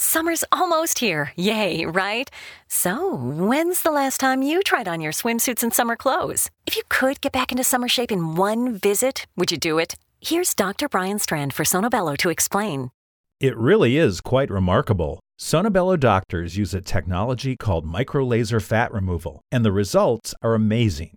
Summer's almost here. Yay, right? So, when's the last time you tried on your swimsuits and summer clothes? If you could get back into summer shape in one visit, would you do it? Here's Dr. Brian Strand for Sono Bello to explain. It really is quite remarkable. Sono Bello doctors use a technology called microlaser fat removal, and the results are amazing.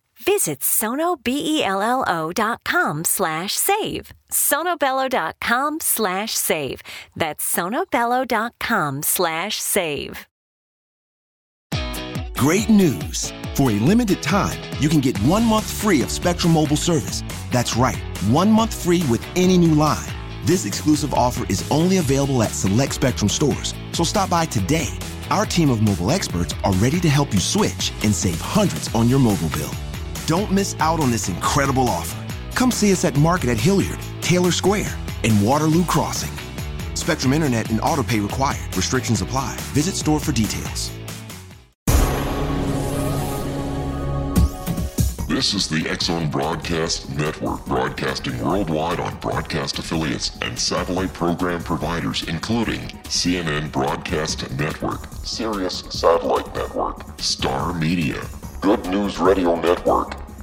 Visit sonobello.com/save. sonobello.com/save. That's sonobello.com/save. Great news. For a limited time, you can get 1 month free of Spectrum Mobile service. That's right, 1 month free with any new line. This exclusive offer is only available at select Spectrum stores, so stop by today. Our team of mobile experts are ready to help you switch and save hundreds on your mobile bill. Don't miss out on this incredible offer. Come see us at Market at Hilliard, Taylor Square, and Waterloo Crossing. Spectrum Internet and auto pay required. Restrictions apply. Visit store for details. This is the X Zone Broadcast Network, broadcasting worldwide on broadcast affiliates and satellite program providers, including CNN Broadcast Network, Sirius Satellite Network, Star Media, Good News Radio Network,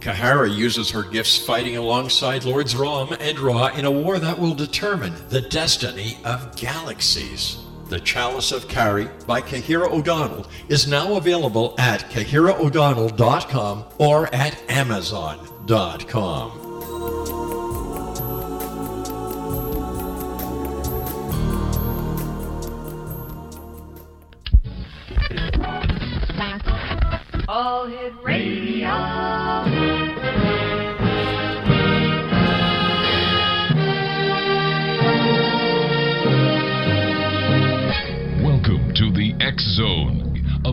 Kahira uses her gifts fighting alongside Lords Rom and Ra in a war that will determine the destiny of galaxies. The Chalice of Kari by Kahira O'Donnell is now available at KahiraO'Donnell.com or at Amazon.com. All Hit Radio. X Zone, a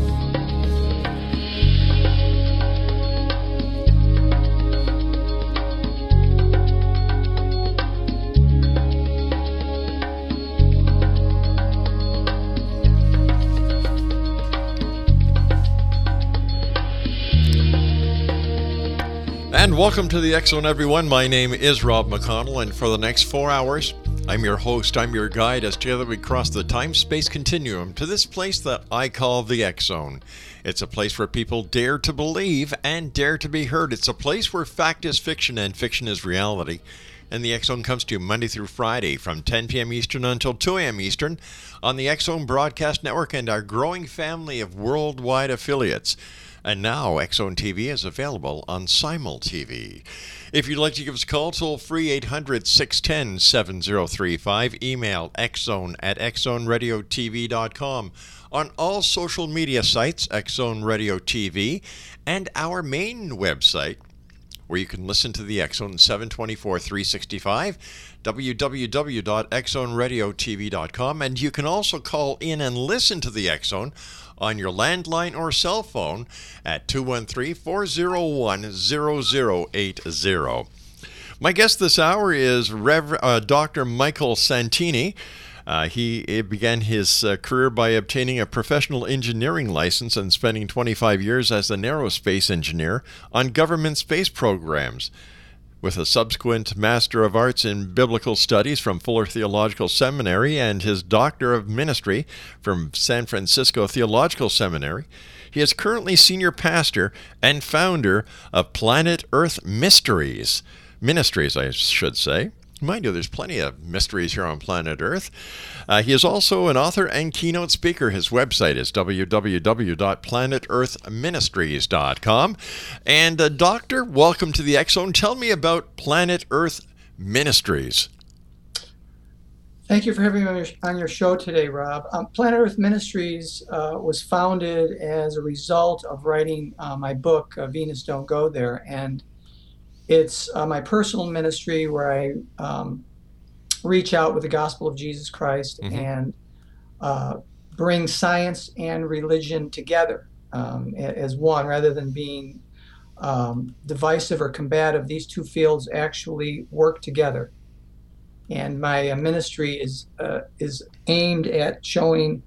And welcome to the X Zone, everyone. My name is Rob McConnell, and for the next 4 hours, I'm your host, I'm your guide, as together we cross the time-space continuum to this place that I call the X Zone. It's a place where people dare to believe and dare to be heard. It's a place where fact is fiction and fiction is reality. And the X Zone comes to you Monday through Friday from 10 p.m. Eastern until 2 a.m. Eastern on the X Zone Broadcast Network and our growing family of worldwide affiliates. And now, X Zone TV is available on SimulTV. If you'd like to give us a call, toll free 800-610-7035. Email xzone@xzoneradiotv.com. On all social media sites, X Zone Radio TV, and our main website, where you can listen to the X Zone 724-365, www.xzoneradiotv.com. And you can also call in and listen to the X Zone on your landline or cell phone at 213-401-0080. My guest this hour is Dr. Michael Santini. He began his career by obtaining a professional engineering license and spending 25 years as an aerospace engineer on government space programs, with a subsequent Master of Arts in Biblical Studies from Fuller Theological Seminary and his Doctor of Ministry from San Francisco Theological Seminary. He is currently senior pastor and founder of Planet Earth Ministries, I should say. Mind you, there's plenty of mysteries here on planet Earth. He is also an author and keynote speaker. His website is www.planetearthministries.com. And Doctor, welcome to the X Zone. Tell me about Planet Earth Ministries. Thank you for having me on your show today, Rob. Planet Earth Ministries was founded as a result of writing my book, Venus, Don't Go There. And it's my personal ministry where I reach out with the gospel of Jesus Christ and bring science and religion together as one, rather than being divisive or combative. These two fields actually work together. And my ministry is aimed at showing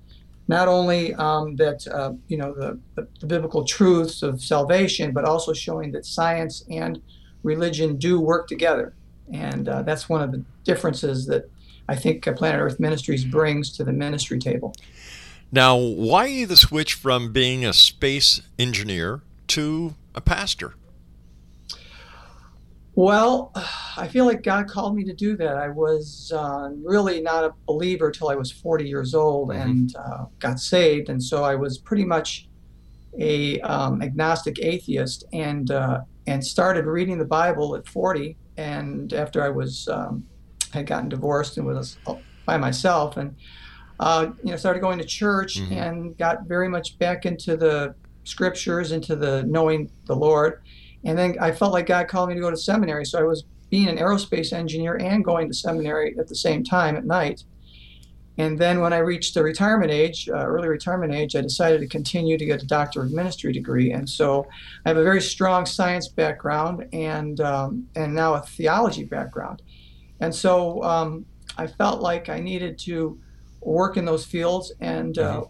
not only that the biblical truths of salvation, but also showing that science and religion do work together. And that's one of the differences that I think Planet Earth Ministries brings to the ministry table. Now, why the switch from being a space engineer to a pastor? Well, I feel like God called me to do that. I was really not a believer till I was 40 years old and got saved. And so I was pretty much a agnostic atheist, and started reading the Bible at 40, and after I was had gotten divorced and was by myself, and started going to church and got very much back into the scriptures, into the knowing the Lord. And then I felt like God called me to go to seminary, so I was being an aerospace engineer and going to seminary at the same time at night. And then when I reached the retirement age, early retirement age, I decided to continue to get a Doctor of Ministry degree. And so I have a very strong science background and now a theology background. And so I felt like I needed to work in those fields. And a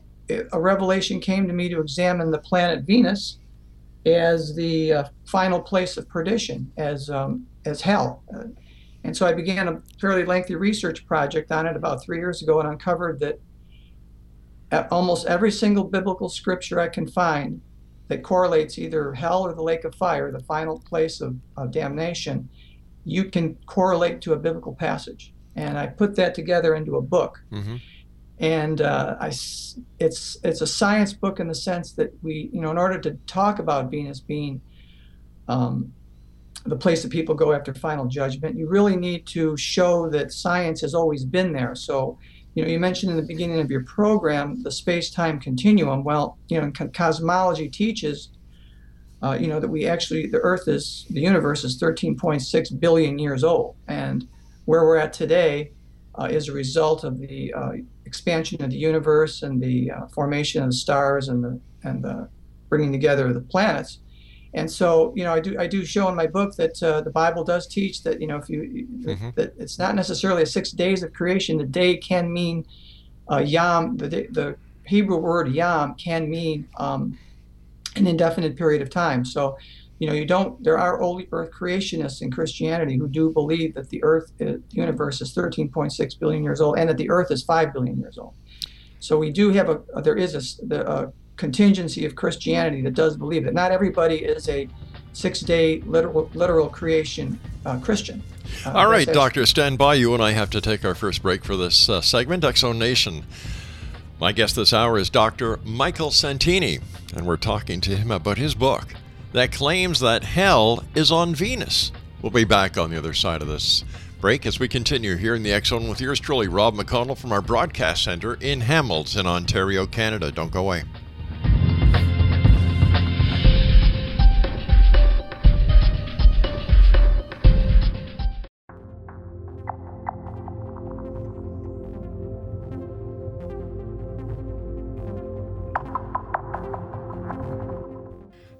revelation came to me to examine the planet Venus as the final place of perdition, as hell. And so I began a fairly lengthy research project on it about 3 years ago, and uncovered that at almost every single biblical scripture I can find that correlates either hell or the lake of fire, the final place of damnation, you can correlate to a biblical passage. And I put that together into a book. And it's a science book in the sense that we, in order to talk about Venus being the place that people go after final judgment, you really need to show that science has always been there. So, you mentioned in the beginning of your program, the space-time continuum. Well, cosmology teaches, that the Earth the universe is 13.6 billion years old. And where we're at today is a result of the expansion of the universe and the formation of the stars and the bringing together of the planets. And so, I do show in my book that the Bible does teach that, if you that it's not necessarily a 6 days of creation. The day can mean yom. The Hebrew word yom can mean an indefinite period of time. So, there are old Earth creationists in Christianity who do believe that the universe is 13.6 billion years old, and that the Earth is 5 billion years old. So we do have there is a contingency of Christianity that does believe that not everybody is a 6 day literal creation Christian. All right, Doctor, stand by. You and I have to take our first break for this segment, X Zone Nation. My guest this hour is Dr. Michael Santini, and we're talking to him about his book that claims that hell is on Venus. We'll be back on the other side of this break as we continue here in the X Zone with yours truly, Rob McConnell, from our broadcast center in Hamilton, Ontario, Canada. Don't go away.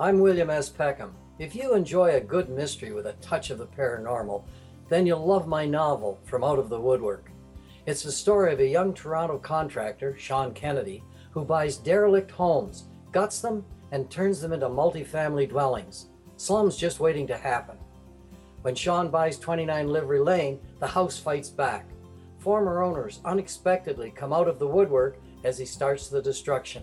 I'm William S. Peckham. If you enjoy a good mystery with a touch of the paranormal, then you'll love my novel, From Out of the Woodwork. It's the story of a young Toronto contractor, Sean Kennedy, who buys derelict homes, guts them, and turns them into multifamily dwellings, slums just waiting to happen. When Sean buys 29 Livery Lane, the house fights back. Former owners unexpectedly come out of the woodwork as he starts the destruction.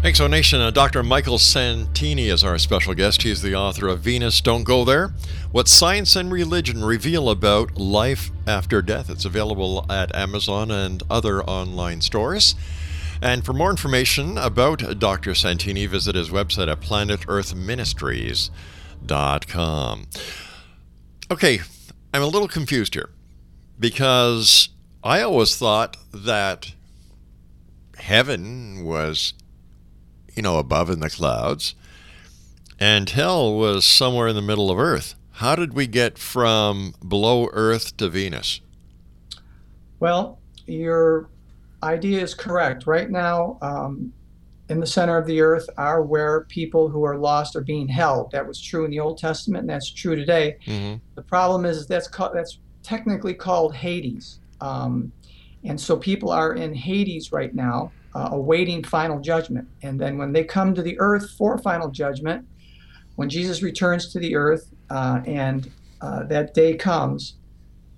Thanks, Nation. Dr. Michael Santini is our special guest. He's the author of Venus, Don't Go There, What Science and Religion Reveal About Life After Death. It's available at Amazon and other online stores. And for more information about Dr. Santini, visit his website at planetearthministries.com. Okay, I'm a little confused here because I always thought that heaven was above in the clouds, and hell was somewhere in the middle of Earth. How did we get from below Earth to Venus? Well, your idea is correct. Right now, in the center of the Earth are where people who are lost are being held. That was true in the Old Testament, and that's true today. Mm-hmm. The problem is that's technically called Hades. And so people are in Hades right now, awaiting final judgment. And then when they come to the earth for final judgment, when Jesus returns to the earth and that day comes,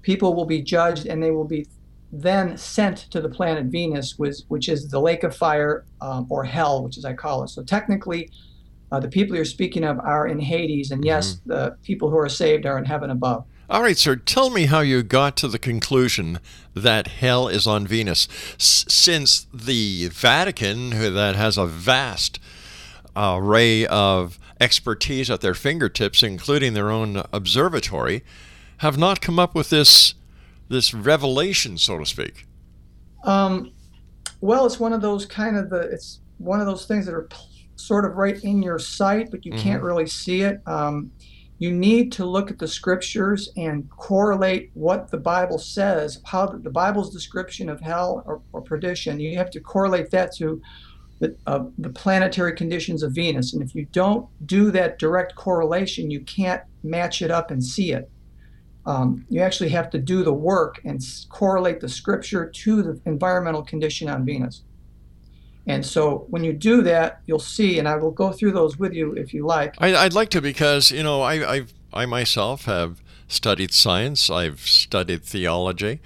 people will be judged, and they will be then sent to the planet Venus, which is the lake of fire, or hell, which is I call it. So technically, the people you're speaking of are in Hades, and yes, the people who are saved are in heaven above. All right, sir, tell me how you got to the conclusion that hell is on Venus, since the Vatican, that has a vast array of expertise at their fingertips, including their own observatory, have not come up with this revelation, so to speak. Well, it's one of those it's one of those things that are sort of right in your sight, but you can't really see it. You need to look at the scriptures and correlate what the Bible says, how the Bible's description of hell or perdition. You have to correlate that to the planetary conditions of Venus. And if you don't do that direct correlation, you can't match it up and see it. You actually have to do the work and correlate the scripture to the environmental condition on Venus. And so when you do that, you'll see, and I will go through those with you if you like. I'd like to, because, you know, I myself have studied science. I've studied theology,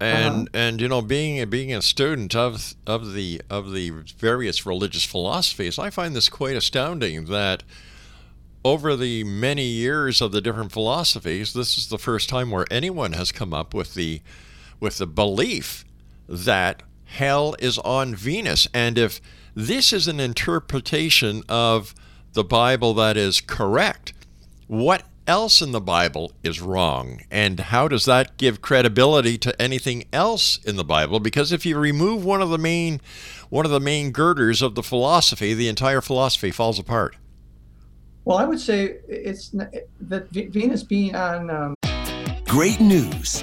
and you know, being a student of the various religious philosophies, I find this quite astounding that over the many years of the different philosophies, this is the first time where anyone has come up with the belief that hell is on Venus. And if this is an interpretation of the Bible that is correct, what else in the Bible is wrong? And how does that give credibility to anything else in the Bible? Because if you remove one of the main girders of the philosophy, the entire philosophy falls apart. Well, I would say it's that Venus being on... Great news.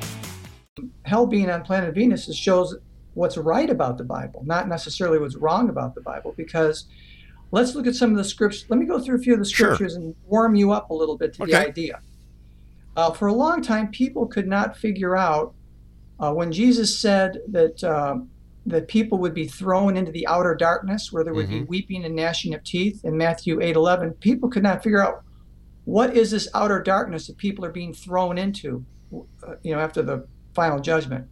Hell being on planet Venus shows what's right about the Bible, not necessarily what's wrong about the Bible, because let's look at some of the scriptures. Let me go through a few of the scriptures and warm you up a little bit to the idea. For a long time, people could not figure out when Jesus said that people would be thrown into the outer darkness where there would be weeping and gnashing of teeth in Matthew 8:11, people could not figure out what is this outer darkness that people are being thrown into, after the final judgment.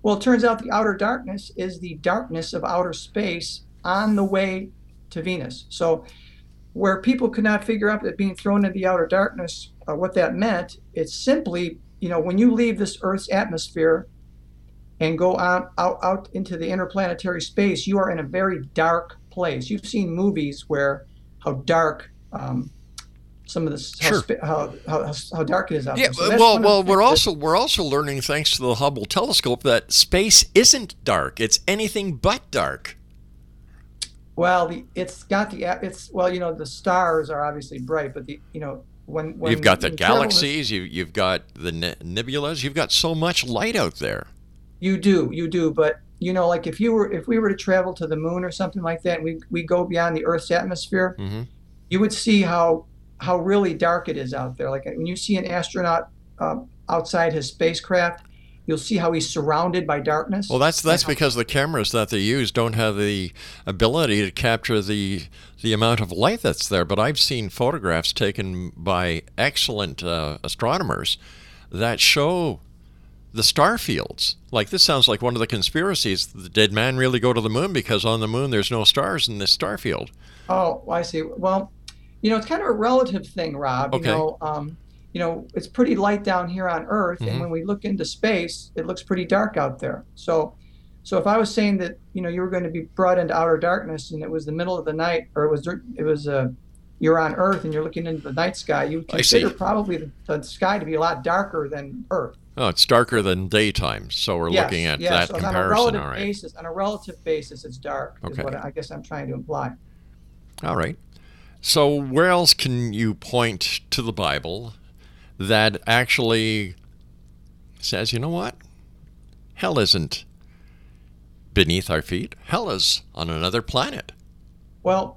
Well, it turns out the outer darkness is the darkness of outer space on the way to Venus. So where people could not figure out that being thrown into the outer darkness, what that meant, it's simply, when you leave this Earth's atmosphere and go out into the interplanetary space, you are in a very dark place. You've seen movies where how dark some of this, how dark it is out there. So we're also learning, thanks to the Hubble telescope, that space isn't dark. It's anything but dark. Well, the stars are obviously bright, but when you've got the galaxies, you've got the nebulas, you've got so much light out there. You do, but like if we were to travel to the moon or something like that, and we go beyond the Earth's atmosphere, you would see how really dark it is out there. Like when you see an astronaut outside his spacecraft, you'll see how he's surrounded by darkness. Well, that's because the cameras that they use don't have the ability to capture the amount of light that's there. But I've seen photographs taken by excellent astronomers that show the star fields. Like, this sounds like one of the conspiracies. Did dead man really go to the moon? Because on the moon, there's no stars in this star field. Oh, I see. Well, you know, it's kind of a relative thing, Rob. Okay. You know, it's pretty light down here on Earth. Mm-hmm. And when we look into space, it looks pretty dark out there. So if I was saying that, you know, you were going to be brought into outer darkness and it was the middle of the night, or it was you're on Earth and you're looking into the night sky, you would consider probably the sky to be a lot darker than Earth. Oh, it's darker than daytime, so we're looking at that so comparison. On a relative basis, it's dark, is what I guess I'm trying to imply. All right. So where else can you point to the Bible that actually says, you know what? Hell isn't beneath our feet. Hell is on another planet. Well,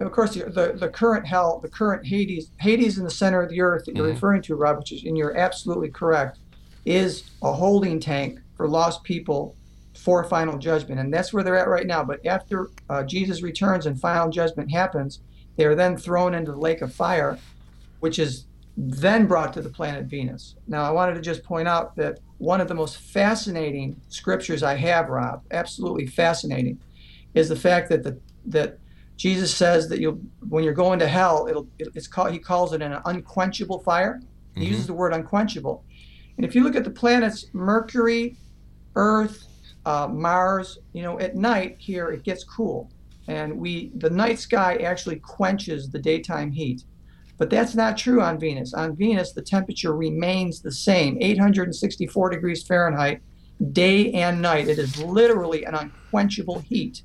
of course, the current hell, the current Hades in the center of the earth that you're referring to, Rob, which is, and you're absolutely correct, is a holding tank for lost people for final judgment. And that's where they're at right now. But after Jesus returns and final judgment happens, they are then thrown into the lake of fire, which is then brought to the planet Venus. Now, I wanted to just point out that one of the most fascinating scriptures I have, Rob, absolutely fascinating, is the fact that that Jesus says that when you're going to hell, he calls it an unquenchable fire. He uses the word unquenchable. And if you look at the planets Mercury, Earth, Mars, you know, at night here it gets cool, and the night sky actually quenches the daytime heat. But that's not true on Venus. On Venus, the temperature remains the same, 864 degrees Fahrenheit, day and night. It is literally an unquenchable heat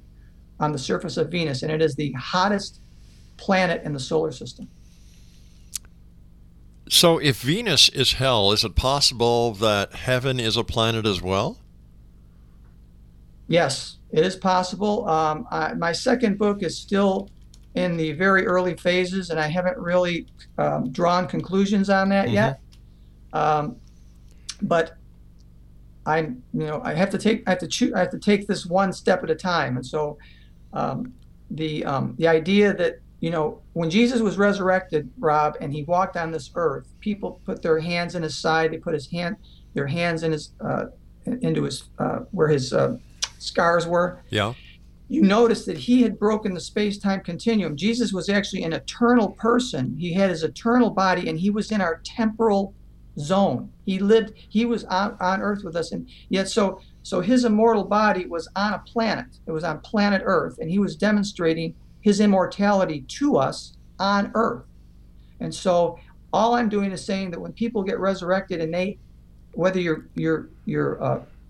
on the surface of Venus, and it is the hottest planet in the solar system. So if Venus is hell, is it possible that heaven is a planet as well? Yes, it is possible. My second book is still in the very early phases, and I haven't really drawn conclusions on that yet. But I have to take this one step at a time. And so the idea that, you know, when Jesus was resurrected, Rob, and he walked on this earth, people put their hands in his side. They put their hands in his where his scars were. Yeah. You notice that he had broken the space-time continuum. Jesus was actually an eternal person. He had his eternal body, and he was in our temporal zone. He lived. He was on Earth with us, and yet so his immortal body was on a planet. It was on planet Earth, and he was demonstrating his immortality to us on earth. And so all I'm doing is saying that when people get resurrected, and they, whether you're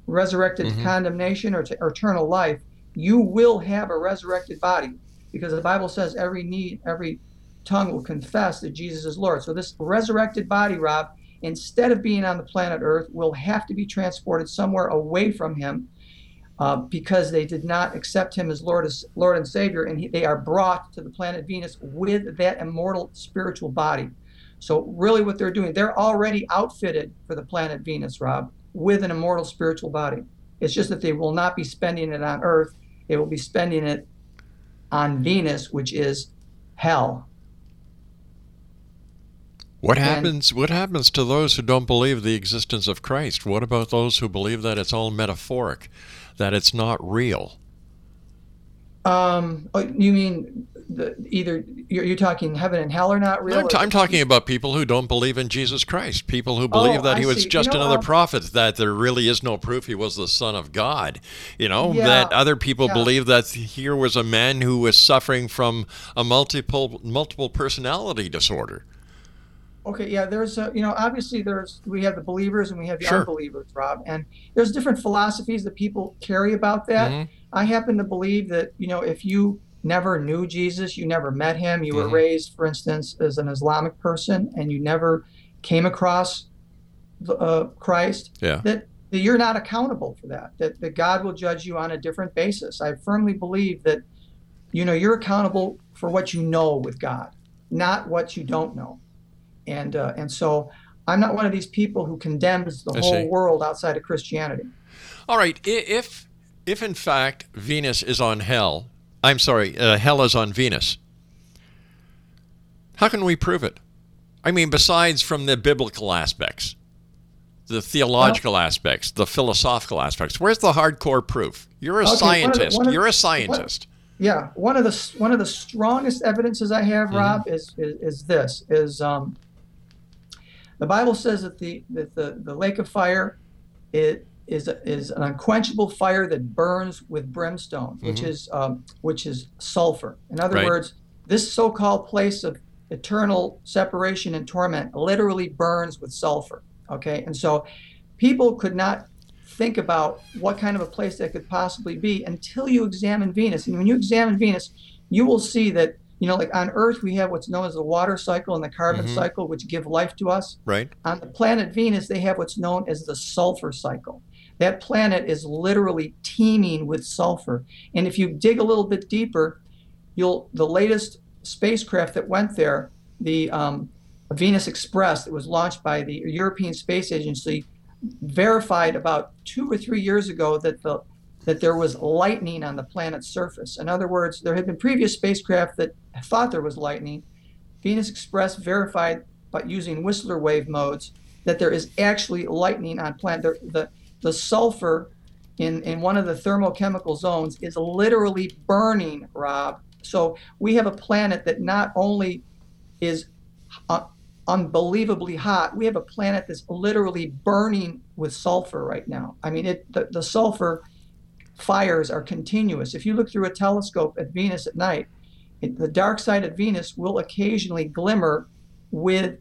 resurrected to condemnation or to eternal life, you will have a resurrected body, because the Bible says every tongue will confess that Jesus is Lord. So this resurrected body, Rob, instead of being on the planet Earth, will have to be transported somewhere away from him, because they did not accept him as Lord and Savior, and they are brought to the planet Venus with that immortal spiritual body. So really what they're doing, they're already outfitted for the planet Venus, Rob, with an immortal spiritual body. It's just that they will not be spending it on Earth. They will be spending it on Venus, which is hell. What happens to those who don't believe the existence of Christ? What about those who believe that it's all metaphoric, that it's not real? You mean you're talking heaven and hell are not real? No, I'm talking about people who don't believe in Jesus Christ, people who believe that he was just another prophet, that there really is no proof he was the Son of God, you know, that other people believe that here was a man who was suffering from a multiple personality disorder. Okay, yeah, there's, obviously we have the believers and we have the unbelievers, Rob, and there's different philosophies that people carry about that. I happen to believe that, you know, if you never knew Jesus, you never met him, you were raised, for instance, as an Islamic person, and you never came across Christ, that you're not accountable for that God will judge you on a different basis. I firmly believe that, you know, you're accountable for what you know with God, not what you don't know. And so I'm not one of these people who condemns the whole world outside of Christianity. All right. If in fact Venus is on hell, I'm sorry, hell is on Venus, how can we prove it? I mean, besides from the biblical aspects. the theological aspects, the philosophical aspects. Where's the hardcore proof? You're a scientist. You're a scientist. Yeah, one of the strongest evidences I have, Rob, is this: the Bible says that the lake of fire, it is an unquenchable fire that burns with brimstone, which is sulfur. In other words, this so-called place of eternal separation and torment literally burns with sulfur. Okay, and so people could not think about what kind of a place that could possibly be until you examine Venus. And when you examine Venus, you will see that, you know, like on Earth, we have what's known as the water cycle and the carbon cycle, which give life to us. Right. On the planet Venus, they have what's known as the sulfur cycle. That planet is literally teeming with sulfur. And if you dig a little bit deeper, the latest spacecraft that went there, the Venus Express, that was launched by the European Space Agency, verified about 2 or 3 years ago that there was lightning on the planet's surface. In other words, there had been previous spacecraft that thought there was lightning. Venus Express verified by using Whistler wave modes that there is actually lightning on planet. The sulfur in one of the thermochemical zones is literally burning, Rob. So we have a planet that not only is unbelievably hot, we have a planet that's literally burning with sulfur right now. I mean, the sulfur fires are continuous. If you look through a telescope at Venus at night, the dark side of Venus will occasionally glimmer with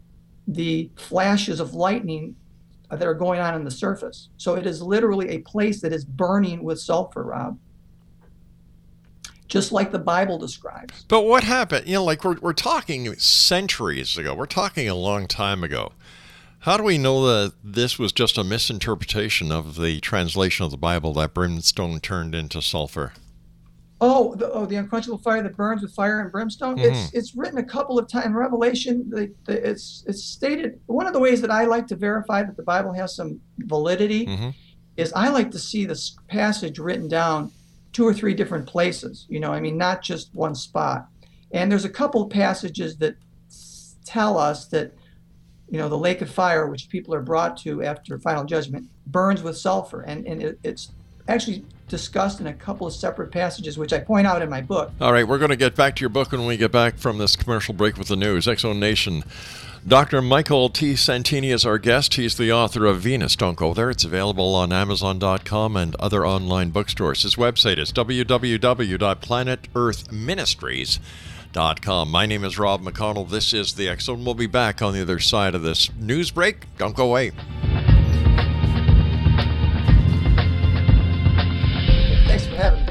the flashes of lightning that are going on the surface. So it is literally a place that is burning with sulfur, Rob, just like the Bible describes. But what happened? You know, like we're talking centuries ago. We're talking a long time ago. How do we know that this was just a misinterpretation of the translation of the Bible that brimstone turned into sulfur? The unquenchable fire that burns with fire and brimstone. Mm-hmm. It's written a couple of times in Revelation. It's stated. One of the ways that I like to verify that the Bible has some validity is I like to see this passage written down 2 or 3 different places, you know, I mean, not just one spot. And there's a couple passages that tell us that, you know, the lake of fire, which people are brought to after final judgment, burns with sulfur. And it's actually discussed in a couple of separate passages, which I point out in my book. All right, we're going to get back to your book when we get back from this commercial break with the news. X Zone Nation. Dr. Michael T. Santini is our guest. He's the author of Venus, Don't Go There. It's available on Amazon.com and other online bookstores. His website is www.planetearthministries.com. My name is Rob McConnell. This is The X Zone. We'll be back on the other side of this news break. Don't go away. Thanks for having me.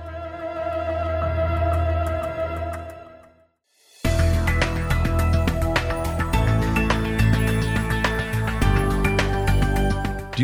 Do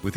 With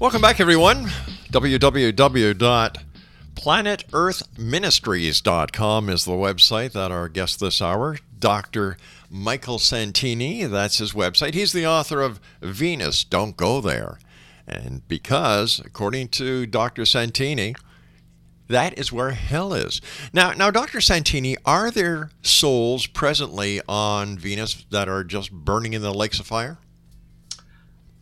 Welcome back, everyone. www.planetearthministries.com is the website that our guest this hour, Dr. Michael Santini, that's his website. He's the author of Venus, Don't Go There. And because, according to Dr. Santini, that is where hell is. Now, Dr. Santini, are there souls presently on Venus that are just burning in the lakes of fire?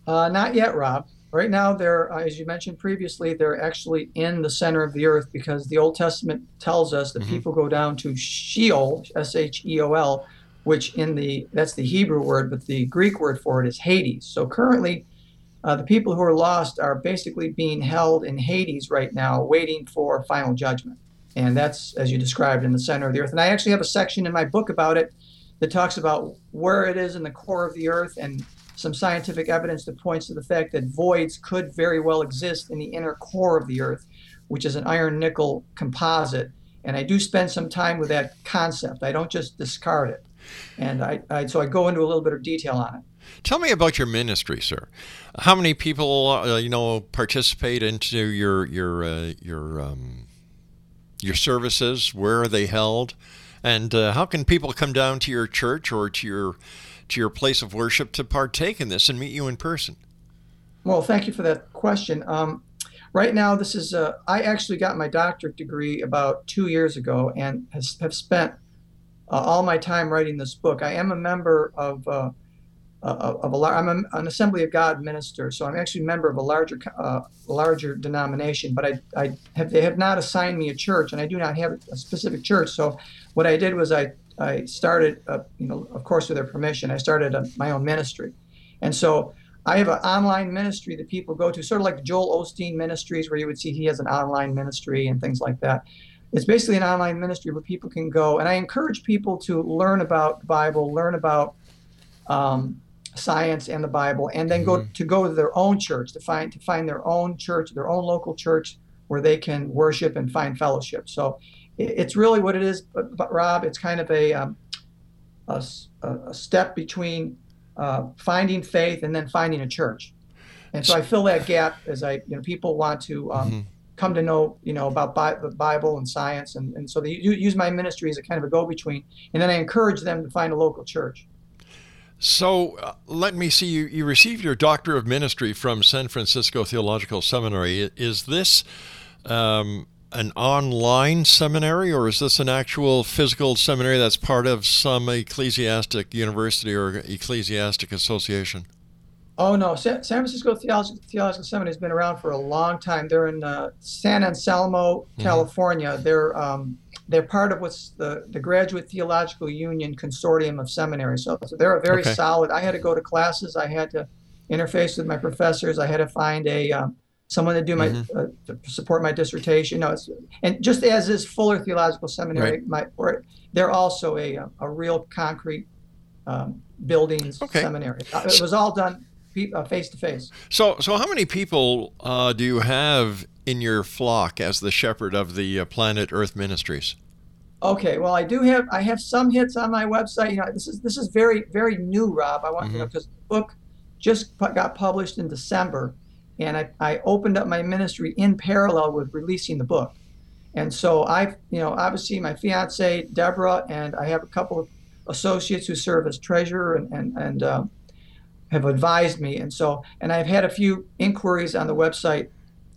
Not yet, Rob. Right now, they're, as you mentioned previously, they're actually in the center of the earth because the Old Testament tells us that people go down to Sheol, S-H-E-O-L, which that's the Hebrew word, but the Greek word for it is Hades. So currently, the people who are lost are basically being held in Hades right now, waiting for final judgment. And that's, as you described, in the center of the earth. And I actually have a section in my book about it that talks about where it is in the core of the earth and some scientific evidence that points to the fact that voids could very well exist in the inner core of the earth, which is an iron-nickel composite. And I do spend some time with that concept. I don't just discard it. And I go into a little bit of detail on it. Tell me about your ministry, sir. How many people, participate into your services? Where are they held? And how can people come down to your church or to your place of worship to partake in this and meet you in person? Well, thank you for that question. Right now, this is I actually got my doctorate degree about 2 years ago and have spent all my time writing this book. I am a member I'm an Assembly of God minister, so I'm actually a member of a larger denomination, but they have not assigned me a church, and I do not have a specific church. So what I did was I started, of course, with their permission, I started my own ministry. And so I have an online ministry that people go to, sort of like Joel Osteen Ministries, where you would see he has an online ministry and things like that. It's basically an online ministry where people can go. And I encourage people to learn about the Bible, learn about science and the Bible, and then go to their own church, to find their own church, their own local church, where they can worship and find fellowship. So it's really what it is, but Rob, it's kind of a step between finding faith and then finding a church. And so I fill that gap as people want to come to know, about the Bible and science. And so they use my ministry as a kind of a go-between. And then I encourage them to find a local church. So let me see, you received your Doctor of Ministry from San Francisco Theological Seminary. Is this an online seminary, or is this an actual physical seminary that's part of some ecclesiastic university or ecclesiastic association? Oh, no. San Francisco Theological Seminary has been around for a long time. They're in San Anselmo, California. They're They're part of what's the Graduate Theological Union Consortium of Seminaries. So they're a very solid. I had to go to classes. I had to interface with my professors. I had to find a someone to do my to support my dissertation. No, it's, and just as is Fuller Theological Seminary, they're also a real concrete buildings seminary. It was all done face to face. So how many people do you have in your flock as the shepherd of the Planet Earth Ministries? Okay, well, I have some hits on my website. You know, this is very, very new, Rob. I want you to know, because the book just got published in December, and I opened up my ministry in parallel with releasing the book. And so I've, you know, obviously my fiance Deborah, and I have a couple of associates who serve as treasurer and have advised me. And so, and I've had a few inquiries on the website.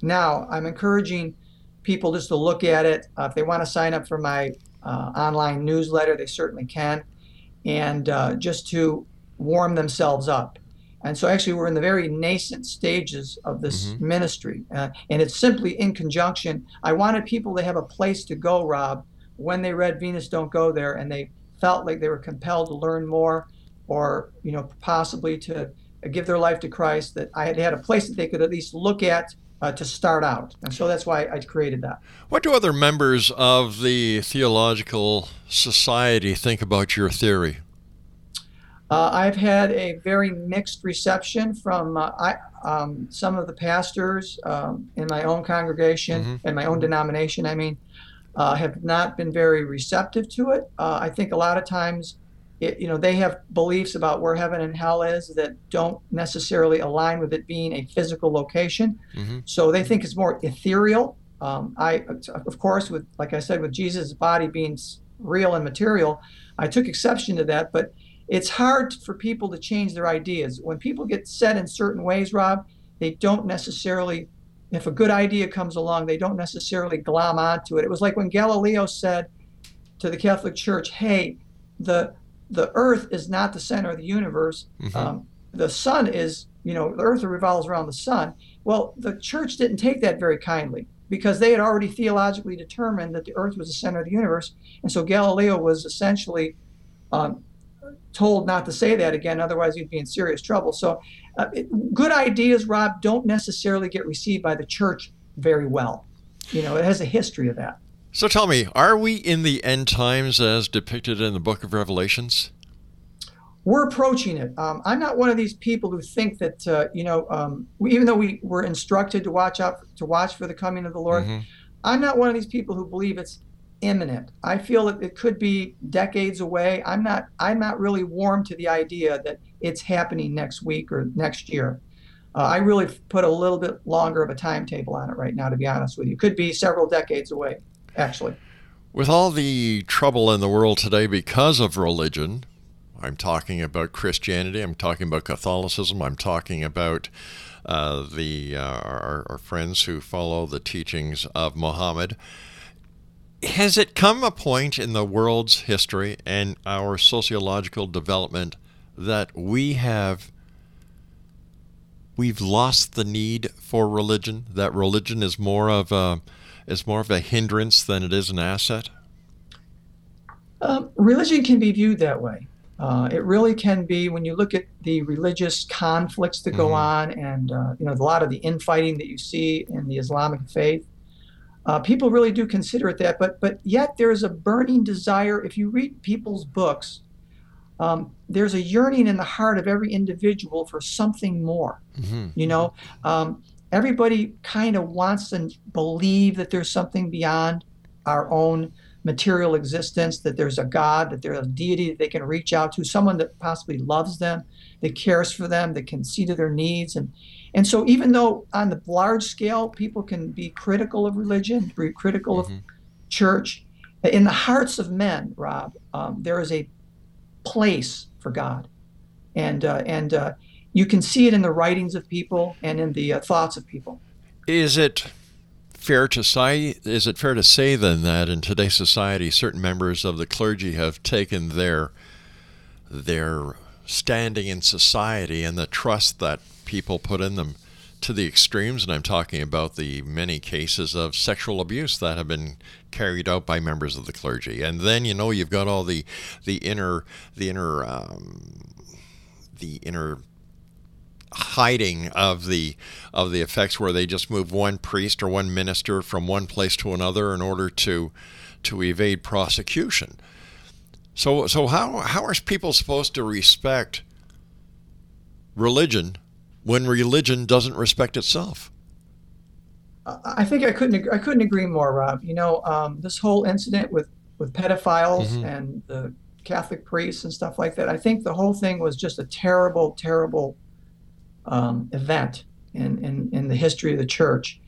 Now, I'm encouraging people just to look at it. If they want to sign up for my online newsletter, they certainly can, and just to warm themselves up. And so actually we're in the very nascent stages of this ministry, and it's simply in conjunction. I wanted people to have a place to go, Rob, when they read Venus, Don't Go There, and they felt like they were compelled to learn more, or, you know, possibly to give their life to Christ, that I had a place that they could at least look at to start out. And so that's why I created that. What do other members of the Theological Society think about your theory? I've had a very mixed reception from some of the pastors in my own congregation, and my own denomination, I mean, have not been very receptive to it. I think a lot of times, they have beliefs about where heaven and hell is that don't necessarily align with it being a physical location. So they think it's more ethereal. I, of course, with, like I said, with Jesus' body being real and material, I took exception to that, but it's hard for people to change their ideas. When people get set in certain ways, Rob, they don't necessarily, if a good idea comes along, they don't necessarily glom onto it. It was like when Galileo said to the Catholic Church, hey, the earth is not the center of the universe. The sun is, the earth revolves around the sun. Well, the church didn't take that very kindly, because they had already theologically determined that the earth was the center of the universe. And so Galileo was essentially told not to say that again, otherwise he'd be in serious trouble. So good ideas, Rob, don't necessarily get received by the church very well. It has a history of that. So tell me, are we in the end times as depicted in the book of Revelations? We're approaching it. I'm not one of these people who think that, even though we were instructed to watch for the coming of the Lord, I'm not one of these people who believe it's imminent. I feel that it could be decades away. I'm not really warm to the idea that it's happening next week or next year. I really put a little bit longer of a timetable on it right now, to be honest with you. It could be several decades away, actually. With all the trouble in the world today because of religion, I'm talking about Christianity, I'm talking about Catholicism, I'm talking about our friends who follow the teachings of Muhammad. Has it come a point in the world's history and our sociological development that we've lost the need for religion, that religion is more of a hindrance than it is an asset? Religion can be viewed that way. It really can be, when you look at the religious conflicts that go on, and a lot of the infighting that you see in the Islamic faith. People really do consider it that, but yet there is a burning desire. If you read people's books, there's a yearning in the heart of every individual for something more. Everybody kind of wants to believe that there's something beyond our own material existence, that there's a God, that there's a deity that they can reach out to, someone that possibly loves them, that cares for them, that can see to their needs. And so even though on the large scale, people can be critical of religion, be critical of church, in the hearts of men, Rob, there is a place for God. And you can see it in the writings of people and in the thoughts of people. Is it fair to say then that in today's society, certain members of the clergy have taken their standing in society and the trust that people put in them to the extremes, and I'm talking about the many cases of sexual abuse that have been carried out by members of the clergy. And then, you know, you've got all the inner hiding of the effects, where they just move one priest or one minister from one place to another in order to evade prosecution. So how are people supposed to respect religion when religion doesn't respect itself? I think I couldn't agree more, Rob. You know, this whole incident with pedophiles mm-hmm. and the Catholic priests and stuff like that, I think the whole thing was just a terrible, terrible event in the history of the church.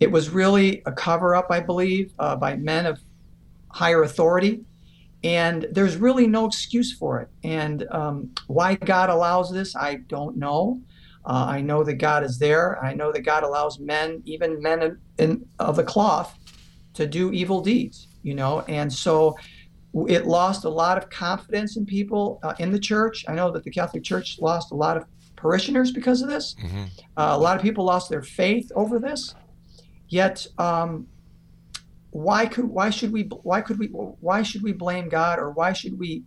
It was really a cover-up, I believe, by men of higher authority. And there's really no excuse for it. And why God allows this, I don't know. I know that God is there. I know that God allows men, even men of the cloth, to do evil deeds, you know. And so it lost a lot of confidence in people in the church. I know that the Catholic Church lost a lot of parishioners because of this. Mm-hmm. A lot of people lost their faith over this. Yet, why should we blame God, or why should we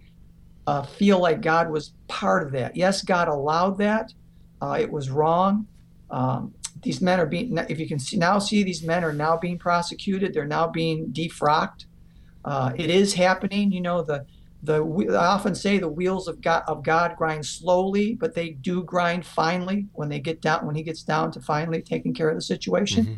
feel like God was part of that? Yes, God allowed that. It was wrong. These men are being, if you can see, these men are now being prosecuted. They're now being defrocked. It is happening. You know, I often say the wheels of God grind slowly, but they do grind finely when he gets down to finally taking care of the situation. Mm-hmm.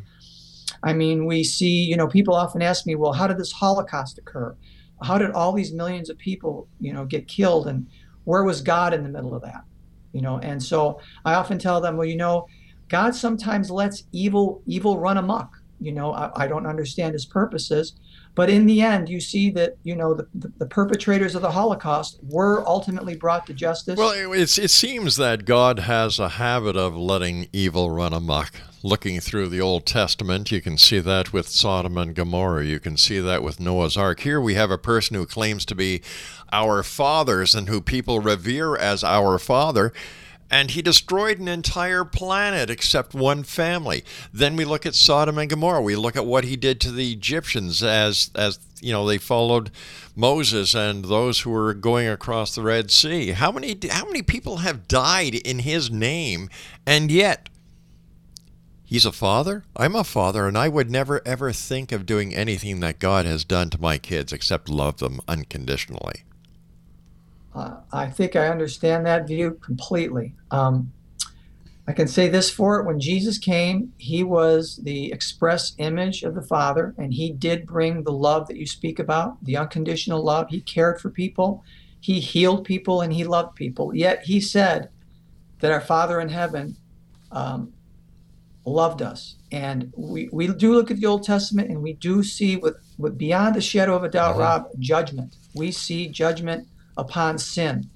I mean, we see, you know, people often ask me, well, how did this Holocaust occur? How did all these millions of people, you know, get killed? And where was God in the middle of that? You know, and so I often tell them, well, you know, God sometimes lets evil run amok. You know, I don't understand his purposes. But in the end, you see that, you know, the perpetrators of the Holocaust were ultimately brought to justice. Well, it seems that God has a habit of letting evil run amok. Looking through the Old Testament, you can see that with Sodom and Gomorrah. You can see that with Noah's Ark. Here we have a person who claims to be our fathers and who people revere as our father. And he destroyed an entire planet except one family. Then we look at Sodom and Gomorrah. We look at what he did to the Egyptians as you know, they followed Moses and those who were going across the Red Sea. How many people have died in his name, and yet he's a father? I'm a father, and I would never, ever think of doing anything that God has done to my kids except love them unconditionally. I think I understand that view completely. I can say this for it. When Jesus came, he was the express image of the Father, and he did bring the love that you speak about, the unconditional love. He cared for people, he healed people, and he loved people. Yet he said that our Father in heaven loved us. And we do look at the Old Testament, and we do see with beyond a shadow of a doubt, Rob, judgment. We see judgment upon sin.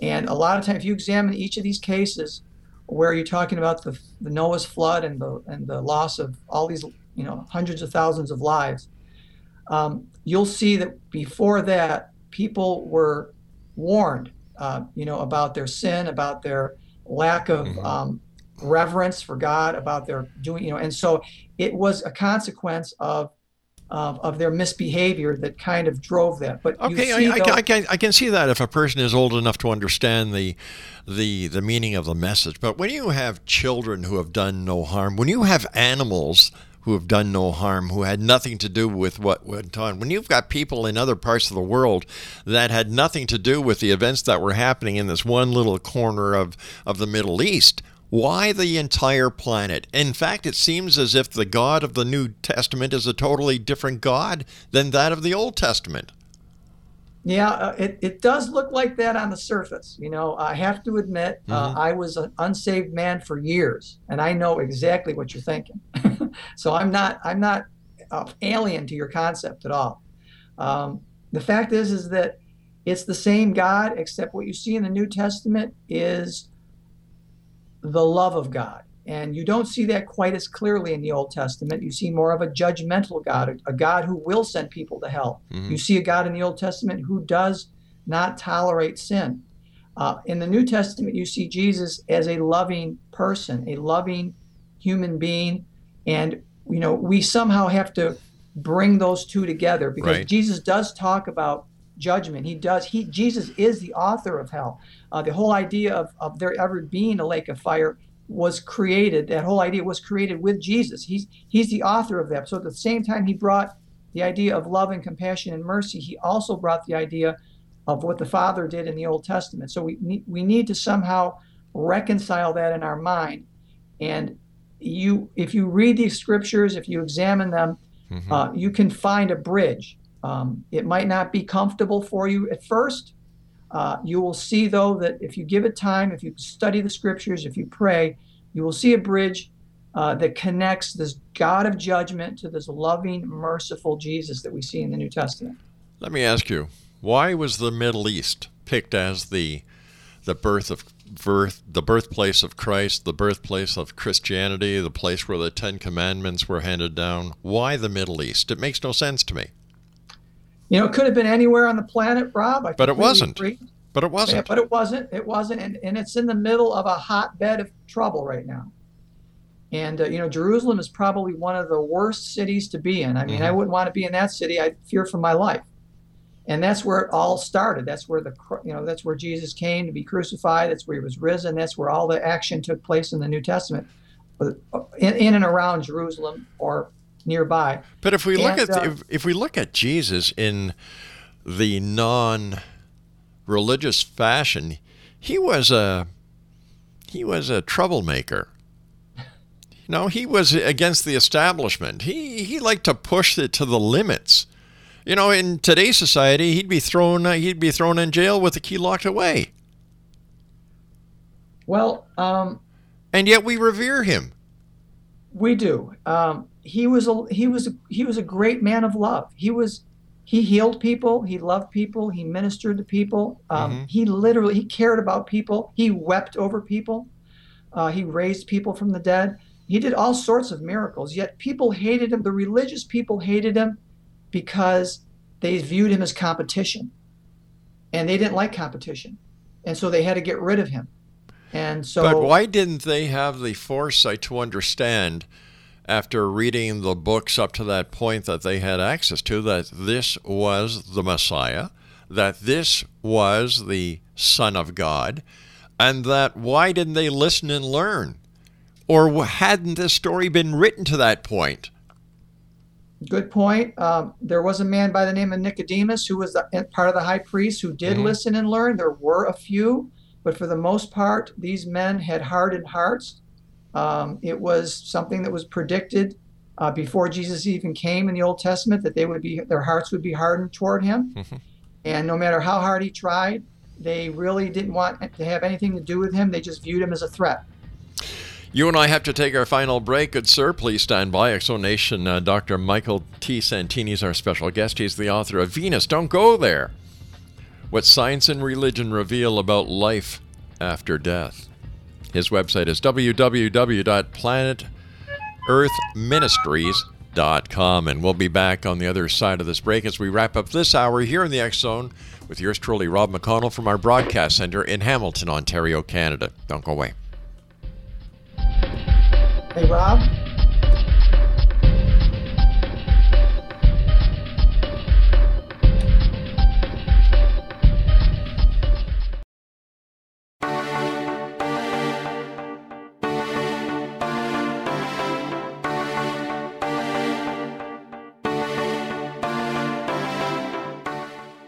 And a lot of times, if you examine each of these cases where you're talking about the Noah's flood and the loss of all these, you know, hundreds of thousands of lives, you'll see that before that, people were warned, you know, about their sin, about their lack of reverence for God, about their doing, you know, and so it was a consequence of their misbehavior that kind of drove that. But okay, I can see that if a person is old enough to understand the meaning of the message. But when you have children who have done no harm, when you have animals who have done no harm, who had nothing to do with what went on, when you've got people in other parts of the world that had nothing to do with the events that were happening in this one little corner of the Middle East, why the entire planet? In fact, it seems as if the God of the New Testament is a totally different God than that of the Old Testament. Yeah, it does look like that on the surface. You know, I have to admit, I was an unsaved man for years, and I know exactly what you're thinking. So I'm not alien to your concept at all. The fact is that it's the same God, except what you see in the New Testament is the love of God. And you don't see that quite as clearly in the Old Testament. You see more of a judgmental God, a God who will send people to hell. Mm-hmm. You see a God in the Old Testament who does not tolerate sin. In the New Testament, you see Jesus as a loving person, a loving human being. And, you know, we somehow have to bring those two together, because right. Jesus does talk about judgment. Jesus is the author of hell. The whole idea of there ever being a lake of fire was created. That whole idea was created with Jesus. He's the author of that. So at the same time he brought the idea of love and compassion and mercy, he also brought the idea of what the Father did in the Old Testament. So we need to somehow reconcile that in our mind. And if you read these scriptures, if you examine them, mm-hmm. You can find a bridge. It might not be comfortable for you at first. You will see, though, that if you give it time, if you study the scriptures, if you pray, you will see a bridge that connects this God of judgment to this loving, merciful Jesus that we see in the New Testament. Let me ask you, why was the Middle East picked as the birthplace of Christ, the birthplace of Christianity, the place where the Ten Commandments were handed down? Why the Middle East? It makes no sense to me. You know, it could have been anywhere on the planet, Rob. But it wasn't. Yeah, but it wasn't. It wasn't. And it's in the middle of a hotbed of trouble right now. And, you know, Jerusalem is probably one of the worst cities to be in. I mean, mm-hmm. I wouldn't want to be in that city. I'd fear for my life. And that's where it all started. That's where that's where Jesus came to be crucified. That's where he was risen. That's where all the action took place in the New Testament, in and around Jerusalem or nearby. But if we look at Jesus in the non-religious fashion, he was a troublemaker. You know, he was against the establishment. He liked to push it to the limits. You know, in today's society, he'd be thrown in jail with the key locked away. Well, and yet we revere him. We do. He was a great man of love. He healed people. He loved people. He ministered to people. Mm-hmm. He cared about people. He wept over people. He raised people from the dead. He did all sorts of miracles. Yet people hated him. The religious people hated him, because they viewed him as competition, and they didn't like competition, and so they had to get rid of him. And so, but why didn't they have the foresight to understand, after reading the books up to that point that they had access to, that this was the Messiah, that this was the Son of God, and that why didn't they listen and learn? Or hadn't this story been written to that point? Good point. There was a man by the name of Nicodemus who was part of the high priest who did mm-hmm. listen and learn. There were a few, but for the most part, these men had hardened hearts. It was something that was predicted before Jesus even came in the Old Testament, that their hearts would be hardened toward him. Mm-hmm. And no matter how hard he tried, they really didn't want to have anything to do with him. They just viewed him as a threat. You and I have to take our final break. Good sir, please stand by. Exonation, Dr. Michael T. Santini is our special guest. He's the author of Venus, Don't Go There: What Science and Religion Reveal About Life After Death. His website is www.planetearthministries.com. And we'll be back on the other side of this break as we wrap up this hour here in the X Zone with yours truly, Rob McConnell, from our broadcast center in Hamilton, Ontario, Canada. Don't go away. Hey, Rob.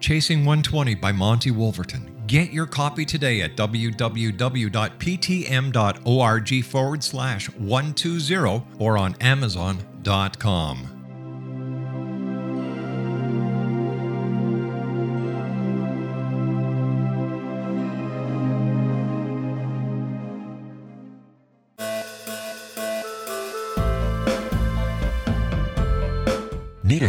Chasing 120 by Monty Wolverton. Get your copy today at www.ptm.org/120 or on Amazon.com. Nita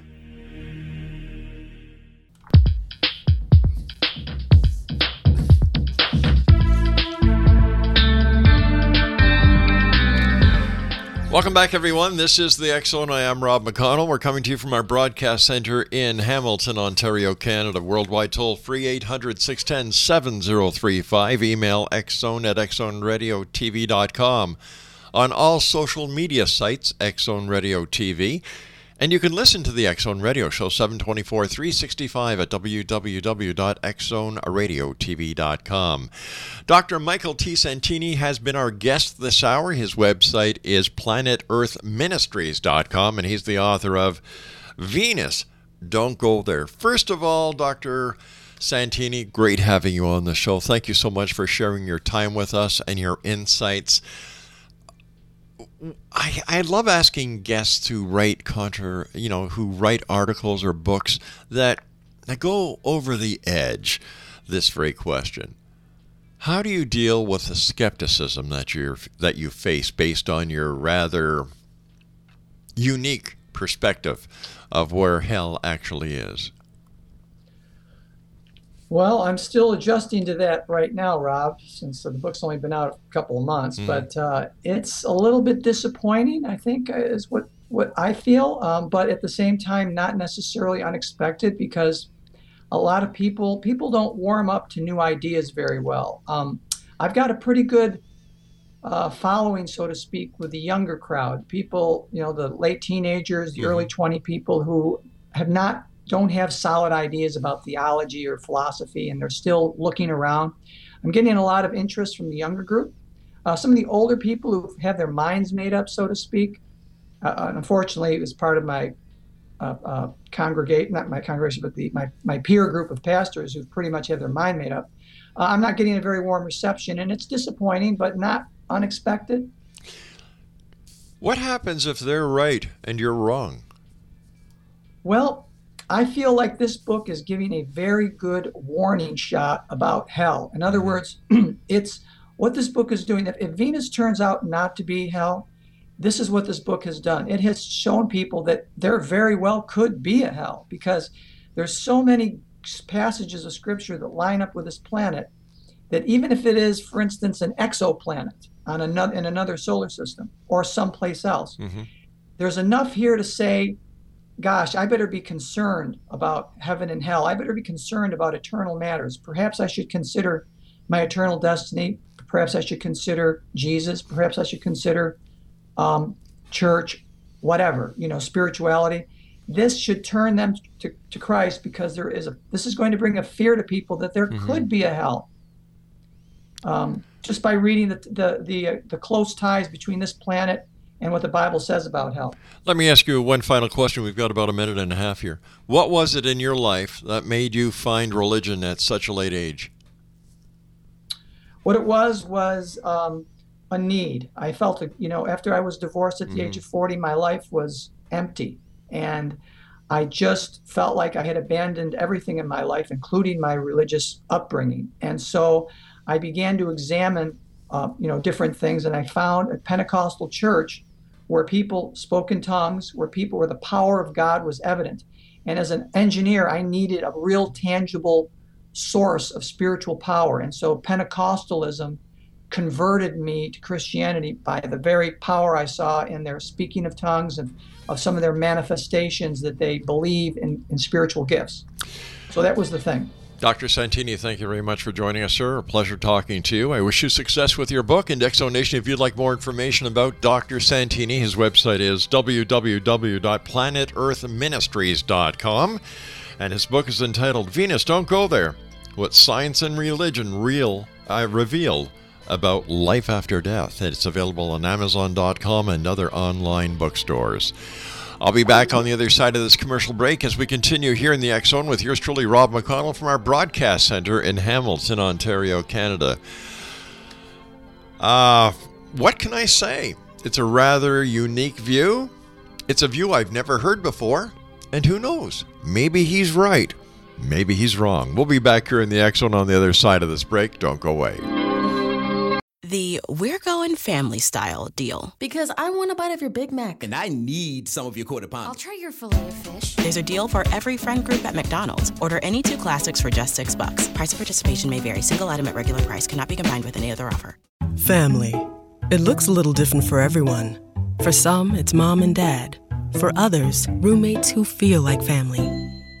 Welcome back, everyone. This is The X Zone. I am Rob McConnell. We're coming to you from our broadcast center in Hamilton, Ontario, Canada. Worldwide toll-free 800-610-7035. Email xzone@xzoneradiotv.com. On all social media sites, X Zone Radio TV. And you can listen to The X Zone Radio Show 724-365 at www.xzoneradiotv.com. Dr. Michael T. Santini has been our guest this hour. His website is planetearthministries.com, and he's the author of Venus, Don't Go There. First of all, Dr. Santini, great having you on the show. Thank you so much for sharing your time with us and your insights. I love asking guests who write articles or books that go over the edge. This very question: how do you deal with the skepticism that you face based on your rather unique perspective of where hell actually is? Well, I'm still adjusting to that right now, Rob, since the book's only been out a couple of months. Mm-hmm. But it's a little bit disappointing, I think, is what I feel. But at the same time, not necessarily unexpected, because a lot of people don't warm up to new ideas very well. I've got a pretty good following, so to speak, with the younger crowd. People, the late teenagers, the mm-hmm. early 20 people who don't have solid ideas about theology or philosophy, and they're still looking around. I'm getting a lot of interest from the younger group. Some of the older people who have their minds made up, so to speak. Unfortunately, it was part of my my peer group of pastors who pretty much have their mind made up. I'm not getting a very warm reception, and it's disappointing, but not unexpected. What happens if they're right and you're wrong? Well, I feel like this book is giving a very good warning shot about hell. In other words, it's what this book is doing. If Venus turns out not to be hell, this is what this book has done. It has shown people that there very well could be a hell, because there's so many passages of scripture that line up with this planet that even if it is, for instance, an exoplanet on another, in another solar system or someplace else, there's enough here to say, gosh, I better be concerned about heaven and hell. I better be concerned about eternal matters. Perhaps I should consider my eternal destiny. Perhaps I should consider Jesus. Perhaps I should consider church, whatever, you know, spirituality. This should turn them to Christ, because there is a, this is going to bring a fear to people that there could be a hell. Just by reading the close ties between this planet and what the Bible says about hell. Let me ask you one final question. We've got about a minute and a half here. What was it in your life that made you find religion at such a late age? What it was a need. I felt, you know, after I was divorced at the age of 40, my life was empty. And I just felt like I had abandoned everything in my life, including my religious upbringing. And so I began to examine, you know, different things. And I found a Pentecostal church where people spoke in tongues, where the power of God was evident. And as an engineer, I needed a real tangible source of spiritual power. And so Pentecostalism converted me to Christianity by the very power I saw in their speaking of tongues and of some of their manifestations that they believe in spiritual gifts. So that was the thing. Dr. Santini, thank you very much for joining us, sir. A pleasure talking to you. I wish you success with your book. And X Zone Nation, if you'd like more information about Dr. Santini, his website is www.planetearthministries.com. And his book is entitled, Venus, Don't Go There, What Science and Religion Reveal About Life After Death. It's available on Amazon.com and other online bookstores. I'll be back on the other side of this commercial break as we continue here in the X Zone with yours truly, Rob McConnell, from our broadcast center in Hamilton, Ontario, Canada. What can I say? It's a rather unique view. It's a view I've never heard before. And who knows? Maybe he's right. Maybe he's wrong. We'll be back here in the X Zone on the other side of this break. Don't go away. The We're Going Family Style deal. Because I want a bite of your Big Mac. And I need some of your Quarter Pound. I'll try your Filet of Fish. There's a deal for every friend group at McDonald's. Order any two classics for just $6. Price of participation may vary. Single item at regular price cannot be combined with any other offer. Family. It looks a little different for everyone. For some, it's mom and dad. For others, roommates who feel like family.